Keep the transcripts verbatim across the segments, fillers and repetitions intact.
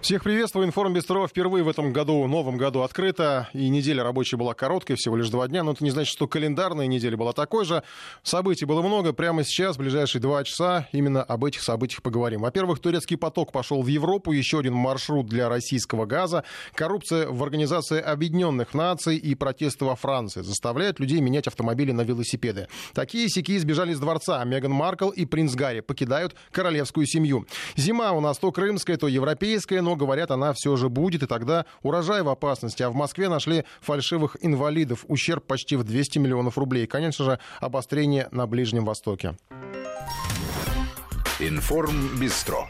Всех приветствую. Информбистро впервые в этом году, новом году, открыто. И неделя рабочая была короткой, всего лишь два дня. Но это не значит, что календарная неделя была такой же. Событий было много. Прямо сейчас, в ближайшие два часа, именно об этих событиях поговорим. Во-первых, турецкий поток пошел в Европу. Еще один маршрут для российского газа. Коррупция в Организации Объединенных Наций и протесты во Франции заставляют людей менять автомобили на велосипеды. Такие-сяки избежали из дворца. Меган Маркл и принц Гарри покидают королевскую семью. Зима у нас то крымская, то европейская, но, говорят, она все же будет, и тогда урожай в опасности. А в Москве нашли фальшивых инвалидов. Ущерб почти в двести миллионов рублей. Конечно же, обострение на Ближнем Востоке. Информбистро.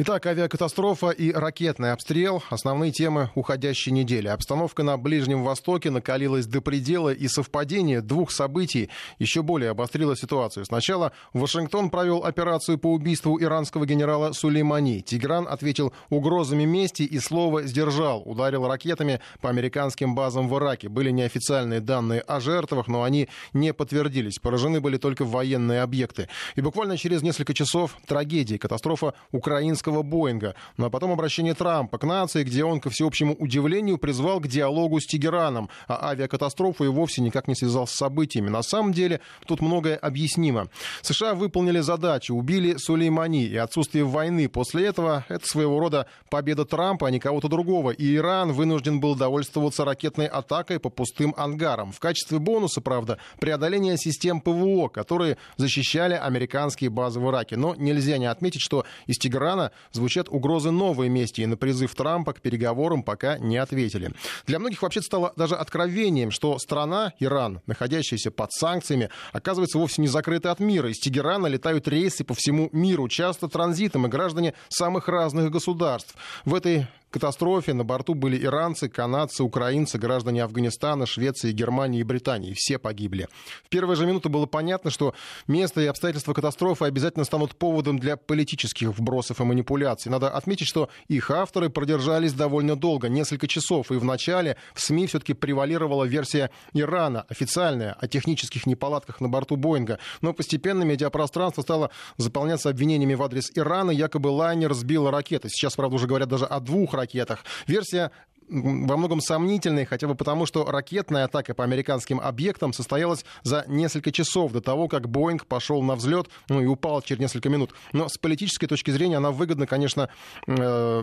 Итак, авиакатастрофа и ракетный обстрел – основные темы уходящей недели. Обстановка на Ближнем Востоке накалилась до предела, и совпадение двух событий еще более обострило ситуацию. Сначала Вашингтон провел операцию по убийству иранского генерала Сулеймани. Тегеран ответил угрозами мести и слово сдержал. Ударил ракетами по американским базам в Ираке. Были неофициальные данные о жертвах, но они не подтвердились. Поражены были только военные объекты. И буквально через несколько часов трагедия, катастрофа украинского Боинга. Ну а потом обращение Трампа к нации, где он, ко всеобщему удивлению, призвал к диалогу с Тегераном, а авиакатастрофу и вовсе никак не связал с событиями. На самом деле тут многое объяснимо. США выполнили задачу, убили Сулеймани, и отсутствие войны после этого — это своего рода победа Трампа, а не кого-то другого. И Иран вынужден был довольствоваться ракетной атакой по пустым ангарам. В качестве бонуса, правда, преодоление систем ПВО, которые защищали американские базы в Ираке. Но нельзя не отметить, что из Тегерана звучат угрозы новой мести, и на призыв Трампа к переговорам пока не ответили. Для многих вообще стало даже откровением, что страна, Иран, находящаяся под санкциями, оказывается вовсе не закрыта от мира. Из Тегерана летают рейсы по всему миру, часто транзитом, и граждане самых разных государств. В этой катастрофе на борту были иранцы, канадцы, украинцы, граждане Афганистана, Швеции, Германии и Британии. Все погибли. В первые же минуты было понятно, что место и обстоятельства катастрофы обязательно станут поводом для политических вбросов и манипуляций. Надо отметить, что их авторы продержались довольно долго, несколько часов. И вначале в СМИ все-таки превалировала версия Ирана, официальная, о технических неполадках на борту Боинга. Но постепенно медиапространство стало заполняться обвинениями в адрес Ирана. Якобы лайнер сбил ракеты. Сейчас, правда, уже говорят даже о двух ракетах. Версия во многом сомнительной, хотя бы потому, что ракетная атака по американским объектам состоялась за несколько часов до того, как «Боинг» пошел на взлет, ну и упал через несколько минут. Но с политической точки зрения она выгодна, конечно, э-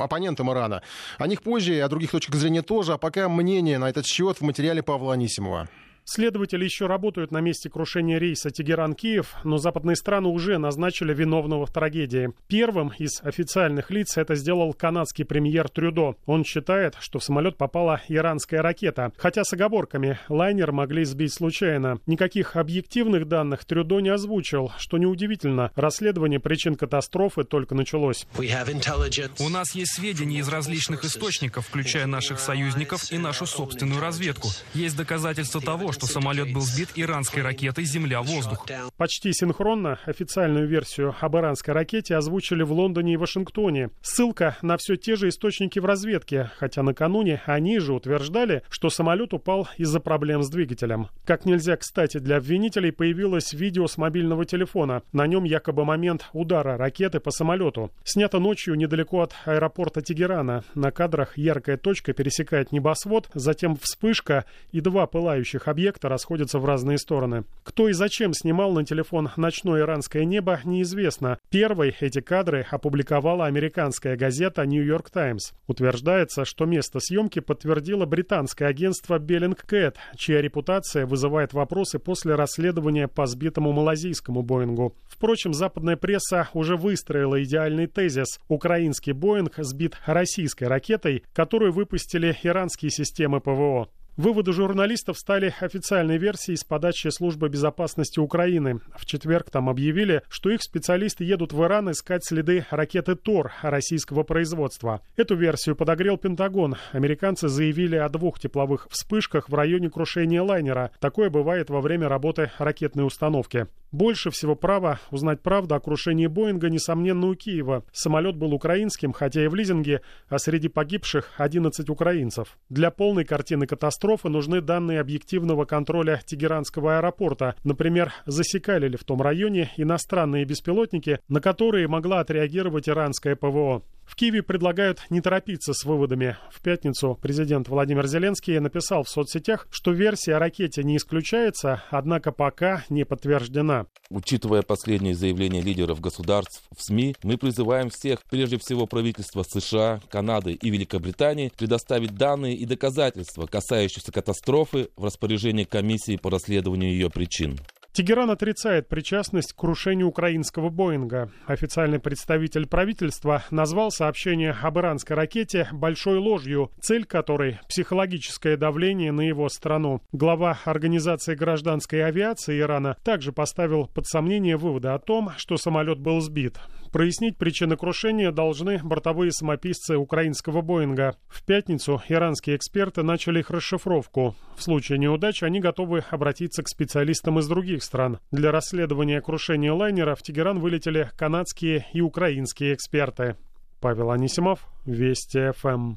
оппонентам Ирана. О них позже и о других точках зрения тоже, а пока мнение на этот счет в материале Павла Анисимова. Следователи еще работают на месте крушения рейса Тегеран-Киев, но западные страны уже назначили виновного в трагедии. Первым из официальных лиц это сделал канадский премьер Трюдо. Он считает, что в самолет попала иранская ракета. Хотя с оговорками: лайнер могли сбить случайно. Никаких объективных данных Трюдо не озвучил, что неудивительно. Расследование причин катастрофы только началось. У нас есть сведения из различных источников, включая наших союзников и нашу собственную разведку. Есть доказательства того, что самолет был сбит иранской ракетой «Земля-воздух». Почти синхронно официальную версию об иранской ракете озвучили в Лондоне и Вашингтоне. Ссылка на все те же источники в разведке, хотя накануне они же утверждали, что самолет упал из-за проблем с двигателем. Как нельзя кстати для обвинителей появилось видео с мобильного телефона. На нем якобы момент удара ракеты по самолету. Снято ночью недалеко от аэропорта Тегерана. На кадрах яркая точка пересекает небосвод, затем вспышка и два пылающих объекта. Объекты расходятся в разные стороны. Кто и зачем снимал на телефон ночное иранское небо, неизвестно. Первой эти кадры опубликовала американская газета «Нью-Йорк Таймс». Утверждается, что место съемки подтвердило британское агентство «Беллингкэт», чья репутация вызывает вопросы после расследования по сбитому малазийскому «Боингу». Впрочем, западная пресса уже выстроила идеальный тезис: украинский «Боинг» сбит российской ракетой, которую выпустили иранские системы ПВО. Выводы журналистов стали официальной версией с подачи Службы безопасности Украины. В четверг там объявили, что их специалисты едут в Иран искать следы ракеты «Тор» российского производства. Эту версию подогрел Пентагон. Американцы заявили о двух тепловых вспышках в районе крушения лайнера. Такое бывает во время работы ракетной установки. Больше всего права узнать правду о крушении «Боинга», несомненно, у Киева. Самолет был украинским, хотя и в лизинге, а среди погибших одиннадцать украинцев. Для полной картины катастрофы нужны данные объективного контроля Тегеранского аэропорта. Например, засекали ли в том районе иностранные беспилотники, на которые могла отреагировать иранское ПВО. В Киеве предлагают не торопиться с выводами. В пятницу президент Владимир Зеленский написал в соцсетях, что версия о ракете не исключается, однако пока не подтверждена. Учитывая последние заявления лидеров государств в СМИ, мы призываем всех, прежде всего правительства США, Канады и Великобритании, предоставить данные и доказательства, касающиеся катастрофы, в распоряжении комиссии по расследованию ее причин. Тегеран отрицает причастность к крушению украинского «Боинга». Официальный представитель правительства назвал сообщение об иранской ракете большой ложью, цель которой – психологическое давление на его страну. Глава Организации гражданской авиации Ирана также поставил под сомнение выводы о том, что самолет был сбит. Прояснить причины крушения должны бортовые самописцы украинского «Боинга». В пятницу иранские эксперты начали их расшифровку. В случае неудачи они готовы обратиться к специалистам из других стран. Для расследования крушения лайнера в Тегеран вылетели канадские и украинские эксперты. Павел Анисимов, Вести ФМ.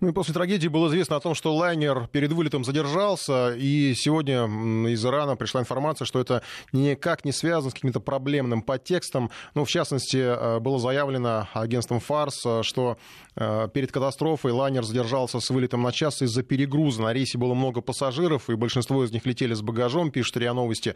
Ну и после трагедии было известно о том, что лайнер перед вылетом задержался, и сегодня из Ирана пришла информация, что это никак не связано с каким-то проблемным подтекстом. Ну, в частности, было заявлено агентством «Фарс», что перед катастрофой лайнер задержался с вылетом на час из-за перегруза. На рейсе было много пассажиров, и большинство из них летели с багажом, пишет РИА Новости.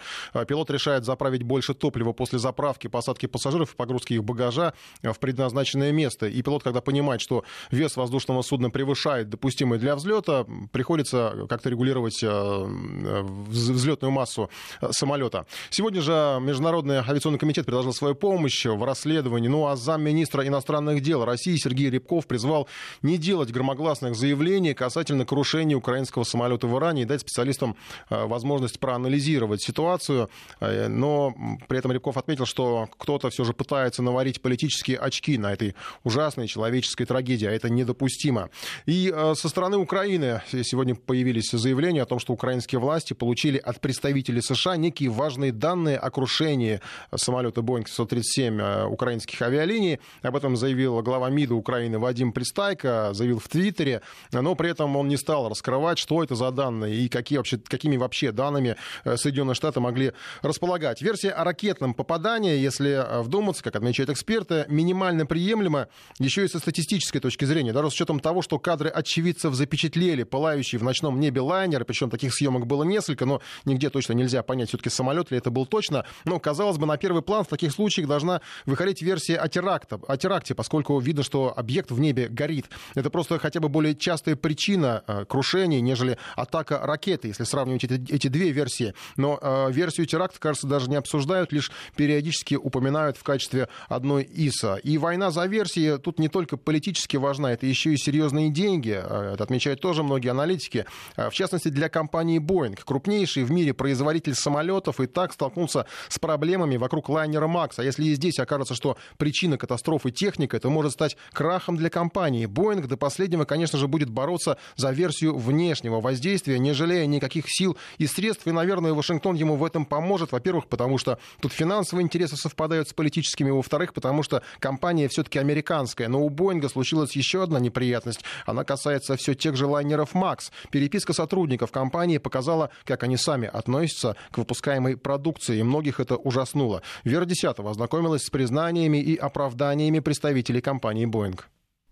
Пилот решает заправить больше топлива после заправки, посадки пассажиров и погрузки их багажа в предназначенное место. И пилот, когда понимает, что вес воздушного судна превышает допустимый для взлета, приходится как-то регулировать взлетную массу самолета. Сегодня же Международный авиационный комитет предложил свою помощь в расследовании. Ну а замминистра иностранных дел России Сергей Рябков призвал не делать громогласных заявлений касательно крушения украинского самолета в Иране и дать специалистам возможность проанализировать ситуацию. Но при этом Рябков отметил, что кто-то все же пытается наварить политические очки на этой ужасной человеческой трагедии, а это недопустимо. И со стороны Украины сегодня появились заявления о том, что украинские власти получили от представителей США некие важные данные о крушении самолета «Боинг семьсот тридцать семь» украинских авиалиний. Об этом заявил глава МИДа Украины Вадим Пристайко, заявил в Твиттере, но при этом он не стал раскрывать, что это за данные и какие вообще, какими вообще данными Соединенные Штаты могли располагать. Версия о ракетном попадании, если вдуматься, как отмечают эксперты, минимально приемлема еще и со статистической точки зрения, даже с учетом того, того, что кадры очевидцев запечатлели пылающий в ночном небе лайнер, причем таких съемок было несколько, но нигде точно нельзя понять, все-таки самолет ли это был точно. Но, казалось бы, на первый план в таких случаях должна выходить версия о, теракта, о теракте, поскольку видно, что объект в небе горит. Это просто хотя бы более частая причина э, крушения, нежели атака ракеты, если сравнивать эти, эти две версии. Но э, версию теракта, кажется, даже не обсуждают, лишь периодически упоминают в качестве одной из. И война за версии тут не только политически важна, это еще и серьезно. Серьезные деньги, это отмечают тоже многие аналитики, в частности для компании «Боинг». Крупнейший в мире производитель самолетов и так столкнулся с проблемами вокруг лайнера «Макс». А если и здесь окажется, что причина катастрофы техника, это может стать крахом для компании. «Боинг» до последнего, конечно же, будет бороться за версию внешнего воздействия, не жалея никаких сил и средств. И, наверное, Вашингтон ему в этом поможет. Во-первых, потому что тут финансовые интересы совпадают с политическими. Во-вторых, потому что компания все-таки американская. Но у «Боинга» случилась еще одна неприятность. Она касается все тех же лайнеров «Макс». Переписка сотрудников компании показала, как они сами относятся к выпускаемой продукции, и многих это ужаснуло. Вера Десятова ознакомилась с признаниями и оправданиями представителей компании «Боинг».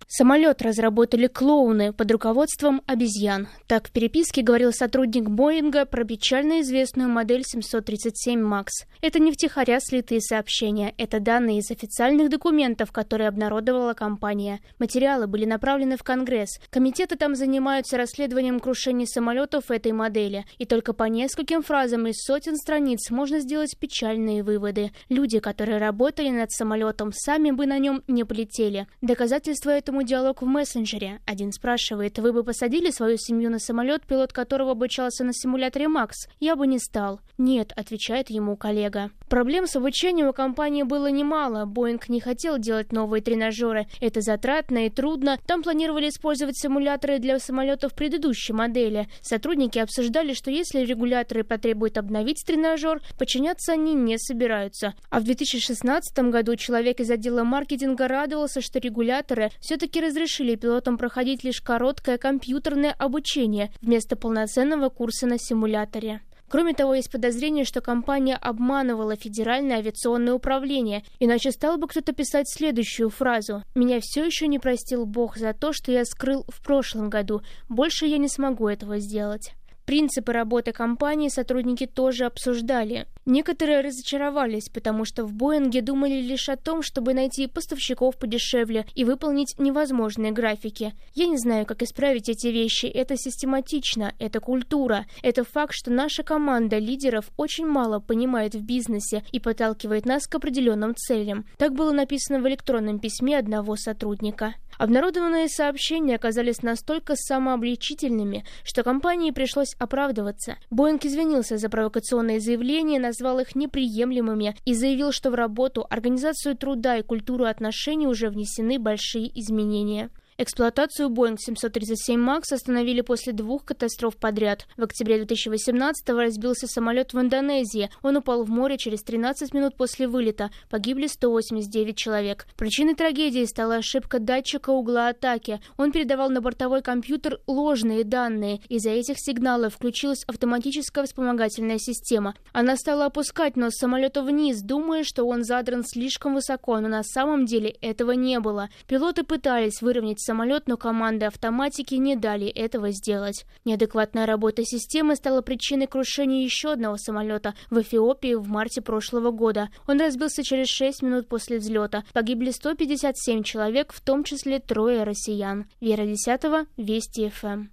Самолет разработали клоуны под руководством обезьян. Так в переписке говорил сотрудник «Боинга» про печально известную модель семьсот тридцать семь «Макс». Это не втихаря слитые сообщения. Это данные из официальных документов, которые обнародовала компания. Материалы были направлены в Конгресс. Комитеты там занимаются расследованием крушений самолетов этой модели. И только по нескольким фразам из сотен страниц можно сделать печальные выводы. Люди, которые работали над самолетом, сами бы на нем не полетели. Доказательства этому знакомый диалог в мессенджере. Один спрашивает: «Вы бы посадили свою семью на самолет, пилот которого обучался на симуляторе Макс? Я бы не стал». «Нет», — отвечает ему коллега. Проблем с обучением у компании было немало. Боинг не хотел делать новые тренажеры. Это затратно и трудно. Там планировали использовать симуляторы для самолетов предыдущей модели. Сотрудники обсуждали, что если регуляторы потребуют обновить тренажер, подчиняться они не собираются. А в две тысячи шестнадцатом году человек из отдела маркетинга радовался, что регуляторы все-таки разрешили пилотам проходить лишь короткое компьютерное обучение вместо полноценного курса на симуляторе. Кроме того, есть подозрение, что компания обманывала Федеральное авиационное управление, иначе стал бы кто-то писать следующую фразу: «Меня все еще не простил Бог за то, что я скрыл в прошлом году. Больше я не смогу этого сделать». Принципы работы компании сотрудники тоже обсуждали. Некоторые разочаровались, потому что в «Боинге» думали лишь о том, чтобы найти поставщиков подешевле и выполнить невозможные графики. «Я не знаю, как исправить эти вещи. Это систематично, это культура. Это факт, что наша команда лидеров очень мало понимает в бизнесе и подталкивает нас к определенным целям». Так было написано в электронном письме одного сотрудника. Обнародованные сообщения оказались настолько самообличительными, что компании пришлось оправдываться. «Боинг» извинился за провокационные заявления, назвал их неприемлемыми и заявил, что в работу, организацию труда и культуру отношений уже внесены большие изменения. Эксплуатацию Boeing семьсот тридцать семь Макс остановили после двух катастроф подряд. В октябре две тысячи восемнадцатого разбился самолет в Индонезии. Он упал в море через тринадцать минут после вылета. Погибли сто восемьдесят девять человек. Причиной трагедии стала ошибка датчика угла атаки. Он передавал на бортовой компьютер ложные данные. Из-за этих сигналов включилась автоматическая вспомогательная система. Она стала опускать нос самолета вниз, думая, что он задран слишком высоко, но на самом деле этого не было. Пилоты пытались выровнять самолет, но команды автоматики не дали этого сделать. Неадекватная работа системы стала причиной крушения еще одного самолета в Эфиопии в марте прошлого года. Он разбился через шесть минут после взлета. Погибли сто пятьдесят семь человек, в том числе трое россиян. Вера Десятова, Вести эф эм.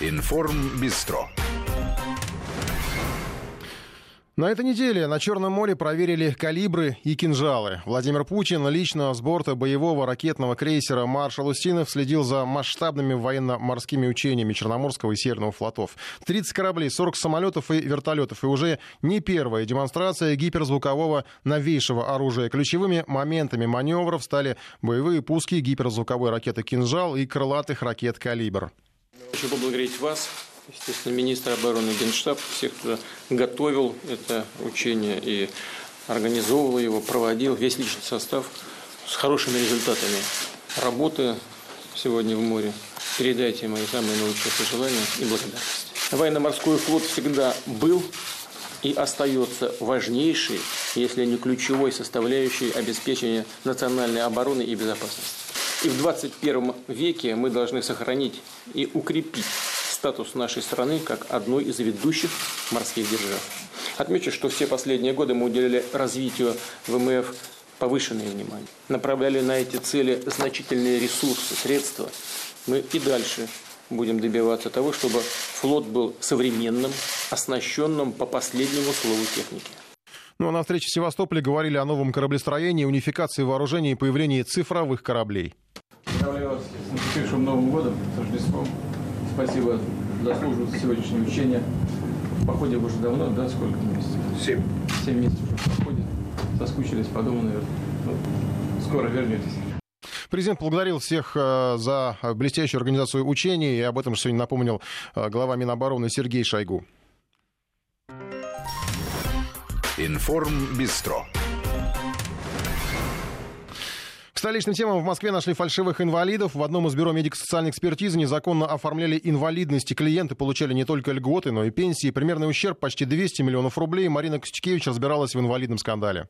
Информбистро. На этой неделе на Черном море проверили калибры и кинжалы. Владимир Путин лично с борта боевого ракетного крейсера «Маршал Устинов» следил за масштабными военно-морскими учениями Черноморского и Северного флотов. тридцать кораблей, сорок самолетов и вертолетов. И уже не первая демонстрация гиперзвукового новейшего оружия. Ключевыми моментами маневров стали боевые пуски гиперзвуковой ракеты «Кинжал» и крылатых ракет «Калибр». Хочу поблагодарить вас. Естественно, министр обороны, Генштаб, всех, кто готовил это учение и организовывал его, проводил, весь личный состав с хорошими результатами работы сегодня в море. Передайте мои самые наилучшие пожелания и благодарность. Военно-морской флот всегда был и остается важнейшей, если не ключевой составляющей обеспечения национальной обороны и безопасности. И в двадцать первом веке мы должны сохранить и укрепить статус нашей страны как одной из ведущих морских держав. Отмечу, что все последние годы мы уделяли развитию ВМФ повышенное внимание. Направляли на эти цели значительные ресурсы, средства. Мы и дальше будем добиваться того, чтобы флот был современным, оснащенным по последнему слову техники. Ну а на встрече в Севастополе говорили о новом кораблестроении, унификации вооружения и появлении цифровых кораблей. Поздравляю вас с наступившим Новым годом, с Рождеством. Спасибо за службу, за сегодняшнее учение. В походе уже давно, да, сколько месяцев? Семь. Семь месяцев уже в походе. Соскучились, подумал, наверное. Ну, скоро вернетесь. Президент благодарил всех за блестящую организацию учений. И об этом же сегодня напомнил глава Минобороны Сергей Шойгу. Информбистро. К столичным темам: в Москве нашли фальшивых инвалидов. В одном из бюро медико-социальной экспертизы незаконно оформляли инвалидность. Клиенты получали не только льготы, но и пенсии. Примерный ущерб — почти двести миллионов рублей. Марина Костюкевич разбиралась в инвалидном скандале.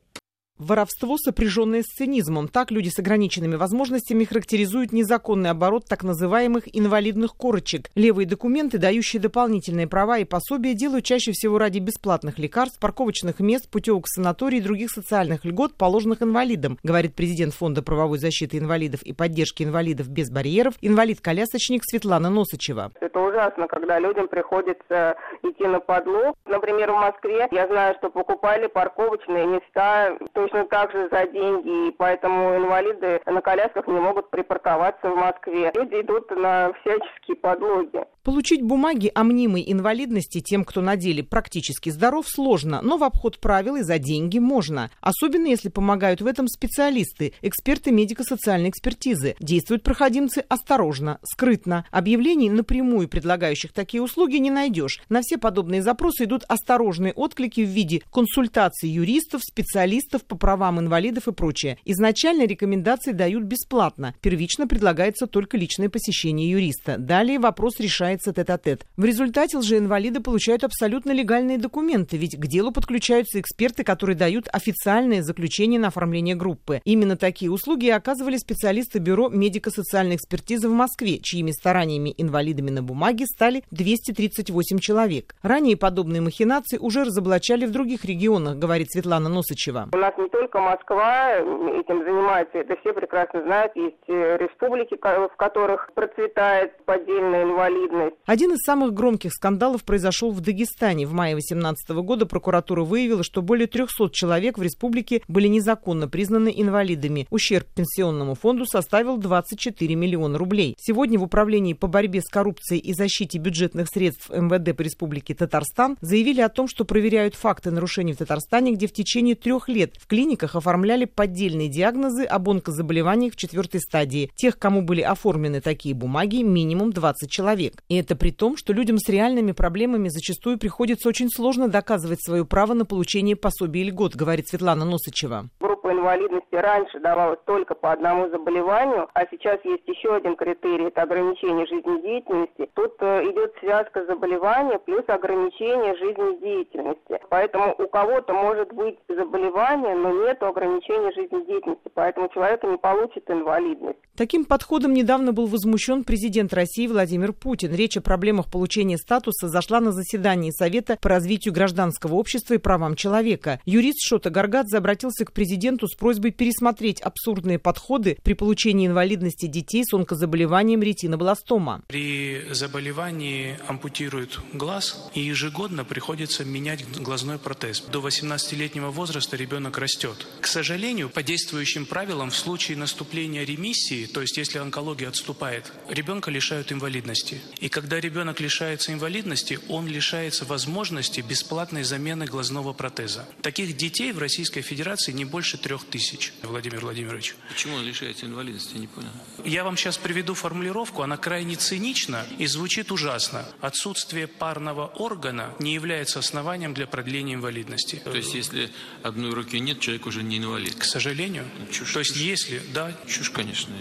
Воровство, сопряженное с цинизмом. Так люди с ограниченными возможностями характеризуют незаконный оборот так называемых инвалидных корочек. Левые документы, дающие дополнительные права и пособия, делают чаще всего ради бесплатных лекарств, парковочных мест, путевок в санаторий и других социальных льгот, положенных инвалидам, говорит президент Фонда правовой защиты инвалидов и поддержки инвалидов без барьеров, инвалид-колясочник Светлана Носычева. Это ужасно, когда людям приходится идти на подлог. Например, в Москве я знаю, что покупали парковочные места, то точно так же за деньги, и поэтому инвалиды на колясках не могут припарковаться в Москве. Люди идут на всяческие подлоги. Получить бумаги о мнимой инвалидности тем, кто на деле практически здоров, сложно, но в обход правил и за деньги можно. Особенно, если помогают в этом специалисты, эксперты медико-социальной экспертизы. Действуют проходимцы осторожно, скрытно. Объявлений, напрямую предлагающих такие услуги, не найдешь. На все подобные запросы идут осторожные отклики в виде консультаций юристов, специалистов по правам инвалидов и прочее. Изначально рекомендации дают бесплатно. Первично предлагается только личное посещение юриста. Далее вопрос решается тет-а-тет. В результате лжеинвалиды получают абсолютно легальные документы, ведь к делу подключаются эксперты, которые дают официальное заключение на оформление группы. Именно такие услуги и оказывали специалисты Бюро медико-социальной экспертизы в Москве, чьими стараниями инвалидами на бумаге стали двести тридцать восемь человек. Ранее подобные махинации уже разоблачали в других регионах, говорит Светлана Носычева. У нас не только Москва этим занимается, это все прекрасно знают. Есть республики, в которых процветает поддельная инвалидность. Один из самых громких скандалов произошел в Дагестане. В мае две тысячи восемнадцатого года прокуратура выявила, что более трехсот человек в республике были незаконно признаны инвалидами. Ущерб пенсионному фонду составил двадцать четыре миллиона рублей. Сегодня в Управлении по борьбе с коррупцией и защите бюджетных средств эм вэ дэ по Республике Татарстан заявили о том, что проверяют факты нарушений в Татарстане, где в течение трех лет в клиниках оформляли поддельные диагнозы об онкозаболеваниях в четвертой стадии. Тех, кому были оформлены такие бумаги, минимум двадцать человек. И это при том, что людям с реальными проблемами зачастую приходится очень сложно доказывать свое право на получение пособий и льгот, говорит Светлана Носычева. Группа инвалидности раньше давалась только по одному заболеванию, а сейчас есть еще один критерий – это ограничение жизнедеятельности. Тут идет связка заболевания плюс ограничение жизнедеятельности. Поэтому у кого-то может быть заболевание, но нет ограничения жизнедеятельности, поэтому человек не получит инвалидность. Таким подходом недавно был возмущен президент России Владимир Путин. Речь о проблемах получения статуса зашла на заседании Совета по развитию гражданского общества и правам человека. Юрист Шота Гаргадзе обратился к президенту с просьбой пересмотреть абсурдные подходы при получении инвалидности детей с онкозаболеванием ретинобластома. При заболевании ампутируют глаз, и ежегодно приходится менять глазной протез. До восемнадцатилетнего возраста ребенок растет. К сожалению, по действующим правилам, в случае наступления ремиссии, то есть если онкология отступает, ребенка лишают инвалидности. И когда ребенок лишается инвалидности, он лишается возможности бесплатной замены глазного протеза. Таких детей в Российской Федерации не больше трех тысяч, Владимир Владимирович. Почему он лишается инвалидности, я не понял. Я вам сейчас приведу формулировку, она крайне цинична и звучит ужасно. Отсутствие парного органа не является основанием для продления инвалидности. То есть если одной руки нет, человек уже не инвалид? К сожалению. Чушь, То есть чушь. если, да. Чушь, конечно.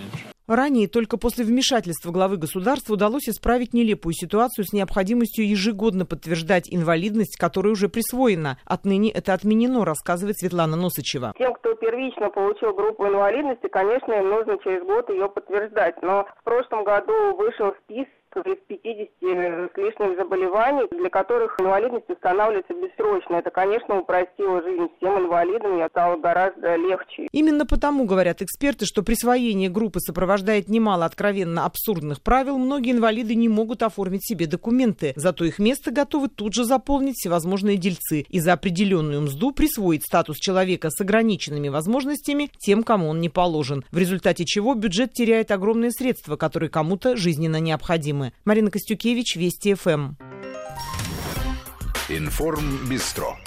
Ранее только после вмешательства главы государства удалось исправить нелепую ситуацию с необходимостью ежегодно подтверждать инвалидность, которая уже присвоена. Отныне это отменено, рассказывает Светлана Носычева. Тем, кто первично получил группу инвалидности, конечно, им нужно через год ее подтверждать. Но в прошлом году вышел список из пятидесяти с лишним заболеваний, для которых инвалидность устанавливается бессрочно. Это, конечно, упростило жизнь всем инвалидам, и стало гораздо легче. Именно потому, говорят эксперты, что присвоение группы сопровождает немало откровенно абсурдных правил, многие инвалиды не могут оформить себе документы. Зато их место готовы тут же заполнить всевозможные дельцы и за определенную мзду присвоить статус человека с ограниченными возможностями тем, кому он не положен. В результате чего бюджет теряет огромные средства, которые кому-то жизненно необходимы. Марина Костюкевич, Вести эф эм. Информбистро.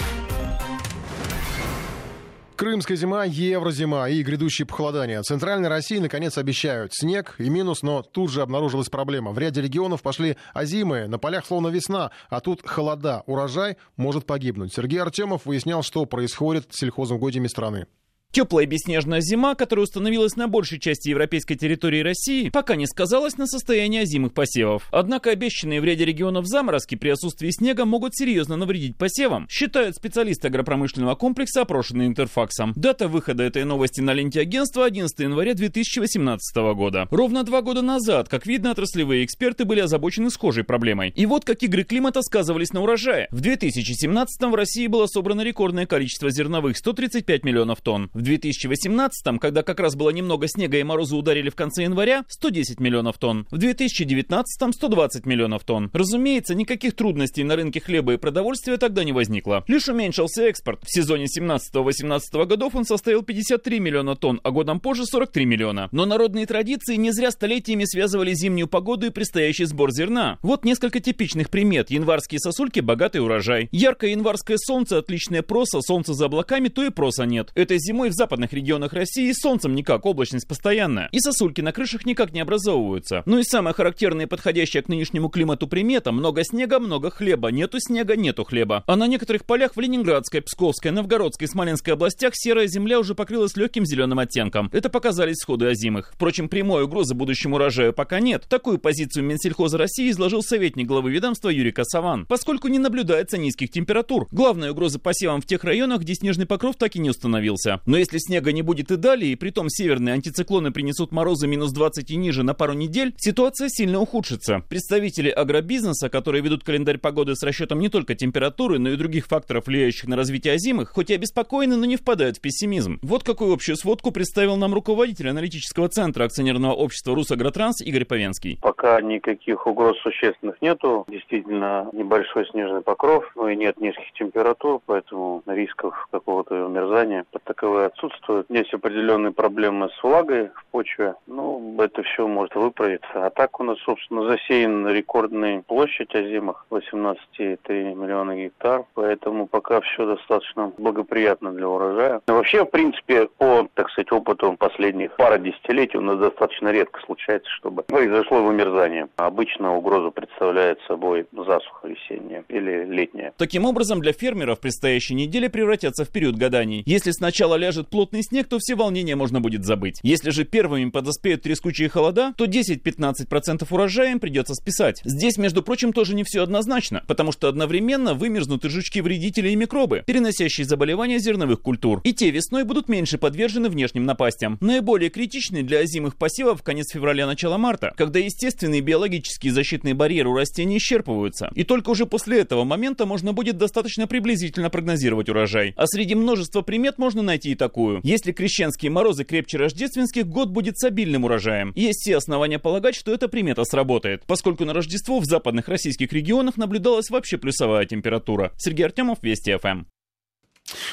Крымская зима, еврозима и грядущие похолодания. Центральной России, наконец, обещают снег и минус, но тут же обнаружилась проблема. В ряде регионов пошли озимые, на полях словно весна, а тут холода. Урожай может погибнуть. Сергей Артемов выяснял, что происходит с сельхозугодьями страны. Теплая бесснежная зима, которая установилась на большей части европейской территории России, пока не сказалась на состоянии озимых посевов. Однако обещанные в ряде регионов заморозки при отсутствии снега могут серьезно навредить посевам, считают специалисты агропромышленного комплекса, опрошенные Интерфаксом. Дата выхода этой новости на ленте агентства одиннадцатого января две тысячи восемнадцатого года. Ровно два года назад, как видно, отраслевые эксперты были озабочены схожей проблемой. И вот как игры климата сказывались на урожае. В две тысячи семнадцатом в России было собрано рекордное количество зерновых – сто тридцать пять миллионов тонн. в две тысячи восемнадцатом, когда как раз было немного снега и морозы ударили в конце января, сто десять миллионов тонн. В две тысячи девятнадцатом сто двадцать миллионов тонн. Разумеется, никаких трудностей на рынке хлеба и продовольствия тогда не возникло. Лишь уменьшился экспорт. В сезоне семнадцатого-восемнадцатого годов он составил пятьдесят три миллиона тонн, а годом позже сорок три миллиона. Но народные традиции не зря столетиями связывали зимнюю погоду и предстоящий сбор зерна. Вот несколько типичных примет. Январские сосульки — богатый урожай. Яркое январское солнце — отличная проса, солнце за облаками, то и проса нет. Этой зимой в западных регионах России с солнцем никак, облачность постоянная. И сосульки на крышах никак не образовываются. Ну и самое характерное и подходящее к нынешнему климату примета — много снега, много хлеба. Нету снега, нету хлеба. А на некоторых полях в Ленинградской, Псковской, Новгородской и Смоленской областях серая земля уже покрылась легким зеленым оттенком. Это показали сходы озимых. Впрочем, прямой угрозы будущему урожаю пока нет. Такую позицию Минсельхоза России изложил советник главы ведомства Юрий Косован. Поскольку не наблюдается низких температур, главная угроза посевам в тех районах, где снежный покров так и не установился. Но если снега не будет и далее, и притом северные антициклоны принесут морозы минус двадцать и ниже на пару недель, ситуация сильно ухудшится. Представители агробизнеса, которые ведут календарь погоды с расчетом не только температуры, но и других факторов, влияющих на развитие озимых, хоть и обеспокоены, но не впадают в пессимизм. Вот какую общую сводку представил нам руководитель аналитического центра акционерного общества «Русагротранс» Игорь Повенский. Пока никаких угроз существенных нету. Действительно небольшой снежный покров, но и нет низких температур, поэтому рисков какого-то умерзания под таковые отсутствуют. Есть определенные проблемы с влагой в почве, ну, это все может выправиться. А так у нас, собственно, засеян рекордная площадь озимых, восемнадцать целых три десятых миллиона гектар, поэтому пока все достаточно благоприятно для урожая. И вообще, в принципе, по, так сказать, опыту последних пары десятилетий у нас достаточно редко случается, чтобы произошло вымерзание. Обычно угрозу представляет собой засуха весенняя или летняя. Таким образом, для фермеров предстоящие недели превратятся в период гаданий. Если сначала ляжет плотный снег, то все волнения можно будет забыть. Если же первыми подоспеют трескучие холода, то десять-пятнадцать процентов урожая им придется списать. Здесь, между прочим, тоже не все однозначно, потому что одновременно вымерзнут и жучки-вредители и микробы, переносящие заболевания зерновых культур. И те весной будут меньше подвержены внешним напастям. Наиболее критичны для озимых посевов конец февраля-начало марта, когда естественные биологические защитные барьеры у растений исчерпываются. И только уже после этого момента можно будет достаточно приблизительно прогнозировать урожай. А среди множества примет можно найти и такую. Если крещенские морозы крепче рождественских, год будет с обильным урожаем. Есть все основания полагать, что эта примета сработает, поскольку на Рождество в западных российских регионах наблюдалась вообще плюсовая температура. Сергей Артемов, Вести ФМ.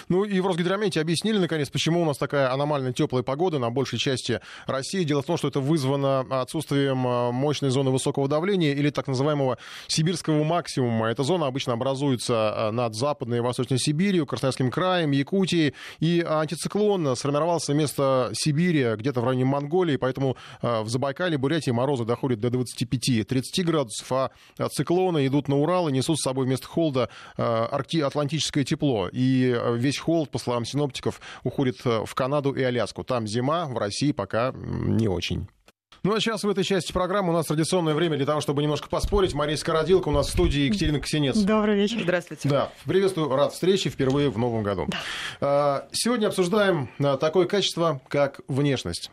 Ну и в Росгидромете объяснили, наконец, почему у нас такая аномально теплая погода на большей части России. Дело в том, что это вызвано отсутствием мощной зоны высокого давления или так называемого сибирского максимума. Эта зона обычно образуется над Западной и Восточной Сибирью, Красноярским краем, Якутией. И антициклон сформировался вместо Сибири где-то в районе Монголии, поэтому в Забайкалье, Бурятии морозы доходят до двадцати пяти-тридцати градусов, а циклоны идут на Урал и несут с собой вместо холода атлантическое тепло. И весь холод, по словам синоптиков, уходит в Канаду и Аляску. Там зима, в России пока не очень. Ну а сейчас в этой части программы у нас традиционное время для того, чтобы немножко поспорить. Мария Скородилка у нас в студии, Екатерина Косинец. Добрый вечер. Здравствуйте. Да, приветствую, рад встрече впервые в новом году. Да. Сегодня обсуждаем такое качество, как внешность.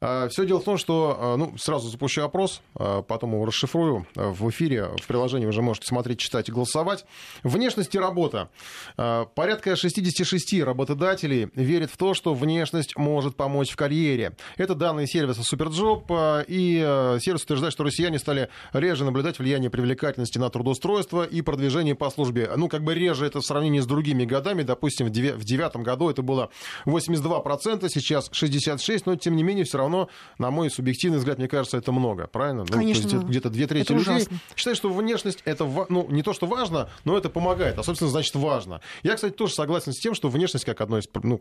Все дело в том, что, ну, сразу запущу опрос, потом его расшифрую в эфире, в приложении вы же можете смотреть, читать и голосовать. Внешность и работа. Порядка шестьдесят шесть работодателей верят в то, что внешность может помочь в карьере. Это данные сервиса «Суперджоп», и сервис утверждает, что россияне стали реже наблюдать влияние привлекательности на трудоустройство и продвижение по службе. Ну, как бы реже это в сравнении с другими годами. Допустим, в две тысячи девятом году это было восемьдесят два процента, сейчас шестьдесят шесть процентов, но, тем не менее, все равно, на мой субъективный взгляд, мне кажется, это много, правильно? Конечно. Ну, где-то две трети людей считают, что внешность это, ну, не то, что важно, но это помогает, а, собственно, значит, важно. Я, кстати, тоже согласен с тем, что внешность, как одно из, ну,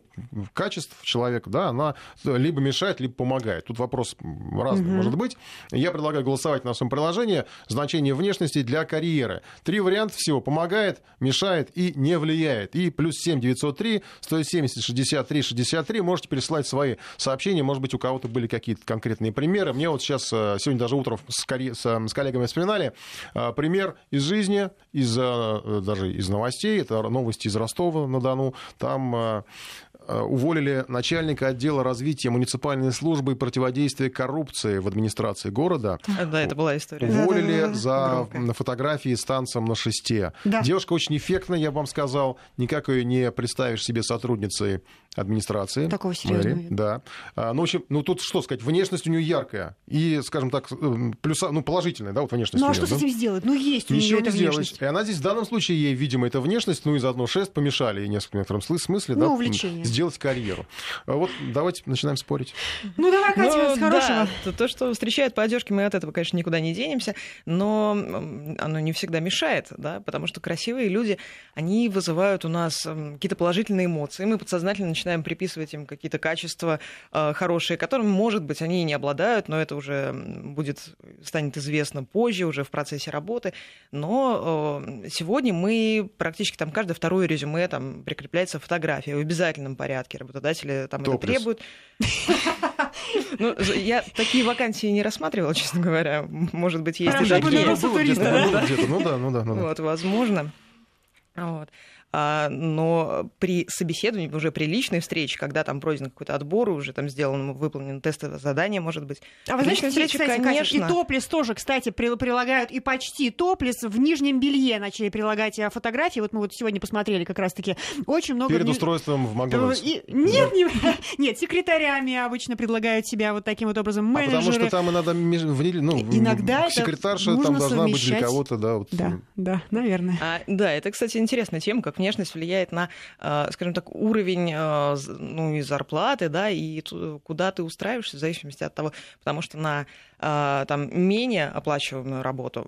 качеств человека, да, она либо мешает, либо помогает. Тут вопрос разный, угу, может быть. Я предлагаю голосовать на нашем приложении значение внешности для карьеры. Три варианта всего: помогает, мешает и не влияет. И плюс семь девятьсот три сто семьдесят шестьдесят три шестьдесят три. Можете пересылать свои сообщения, может быть, у кого-то были какие-то конкретные примеры. Мне вот сейчас, сегодня даже утром с коллегами вспоминали пример из жизни, из, даже из новостей. Это новости из Ростова-на-Дону. Там уволили начальника отдела развития муниципальной службы и противодействия коррупции в администрации города. Да, это была история. Уволили да, да, да. за Громко. Фотографии с танцем на шесте. Да. Девушка очень эффектная, я вам сказал. Никак ее не представишь себе сотрудницей администрации. Такого серьезного. Мэри, да. Ну, в общем, ну, тут что сказать, внешность у нее яркая. И, скажем так, плюса, ну, положительная, да, вот внешность. Ну, а что да? с этим сделать? Ну, есть у нее эта внешность. И она здесь в данном случае, ей, видимо, эта внешность, ну, и заодно шест помешали ей несколько в некотором смысле, ну, да, увлечение. Сделать карьеру. Вот давайте начинаем спорить. Ну, давай, Катя, с хорошего. Да, то, что встречает по одежке, мы от этого, конечно, никуда не денемся, но оно не всегда мешает, да, потому что красивые люди, они вызывают у нас какие-то положительные эмоции, мы подсознательно начинаем приписывать им какие-то качества э, хорошие, которым, может быть, они и не обладают, но это уже будет, станет известно позже, уже в процессе работы. Но э, сегодня мы практически там каждое второе резюме там прикрепляется фотография в обязательном порядке. Работодатели там Топлес. это требуют. Ну, я такие вакансии не рассматривала, честно говоря. Может быть, есть и такие. Ну да, ну да, ну да. Вот, возможно. Вот. Но при собеседовании, уже при личной встрече, когда там пройден какой-то отбор, уже там сделан, выполнен тестовое задание, может быть. А вы знаете, встреча, кстати, конечно... Катя, и топлес тоже, кстати, прилагают, и почти топлес в нижнем белье начали прилагать фотографии. Вот мы вот сегодня посмотрели как раз-таки очень много... Перед устройством в Макдональдс. И... Нет, да. не... Нет, секретарями обычно предлагают себя вот таким вот образом, менеджеры. А потому что там иногда... Ну, иногда секретарша там должна совмещать... быть для кого-то, да. Вот... Да, да, наверное. А, да, это, кстати, интересная тема, как внешность влияет на, скажем так, уровень, ну, и зарплаты, да, и куда ты устраиваешься, в зависимости от того, потому что на там менее оплачиваемую работу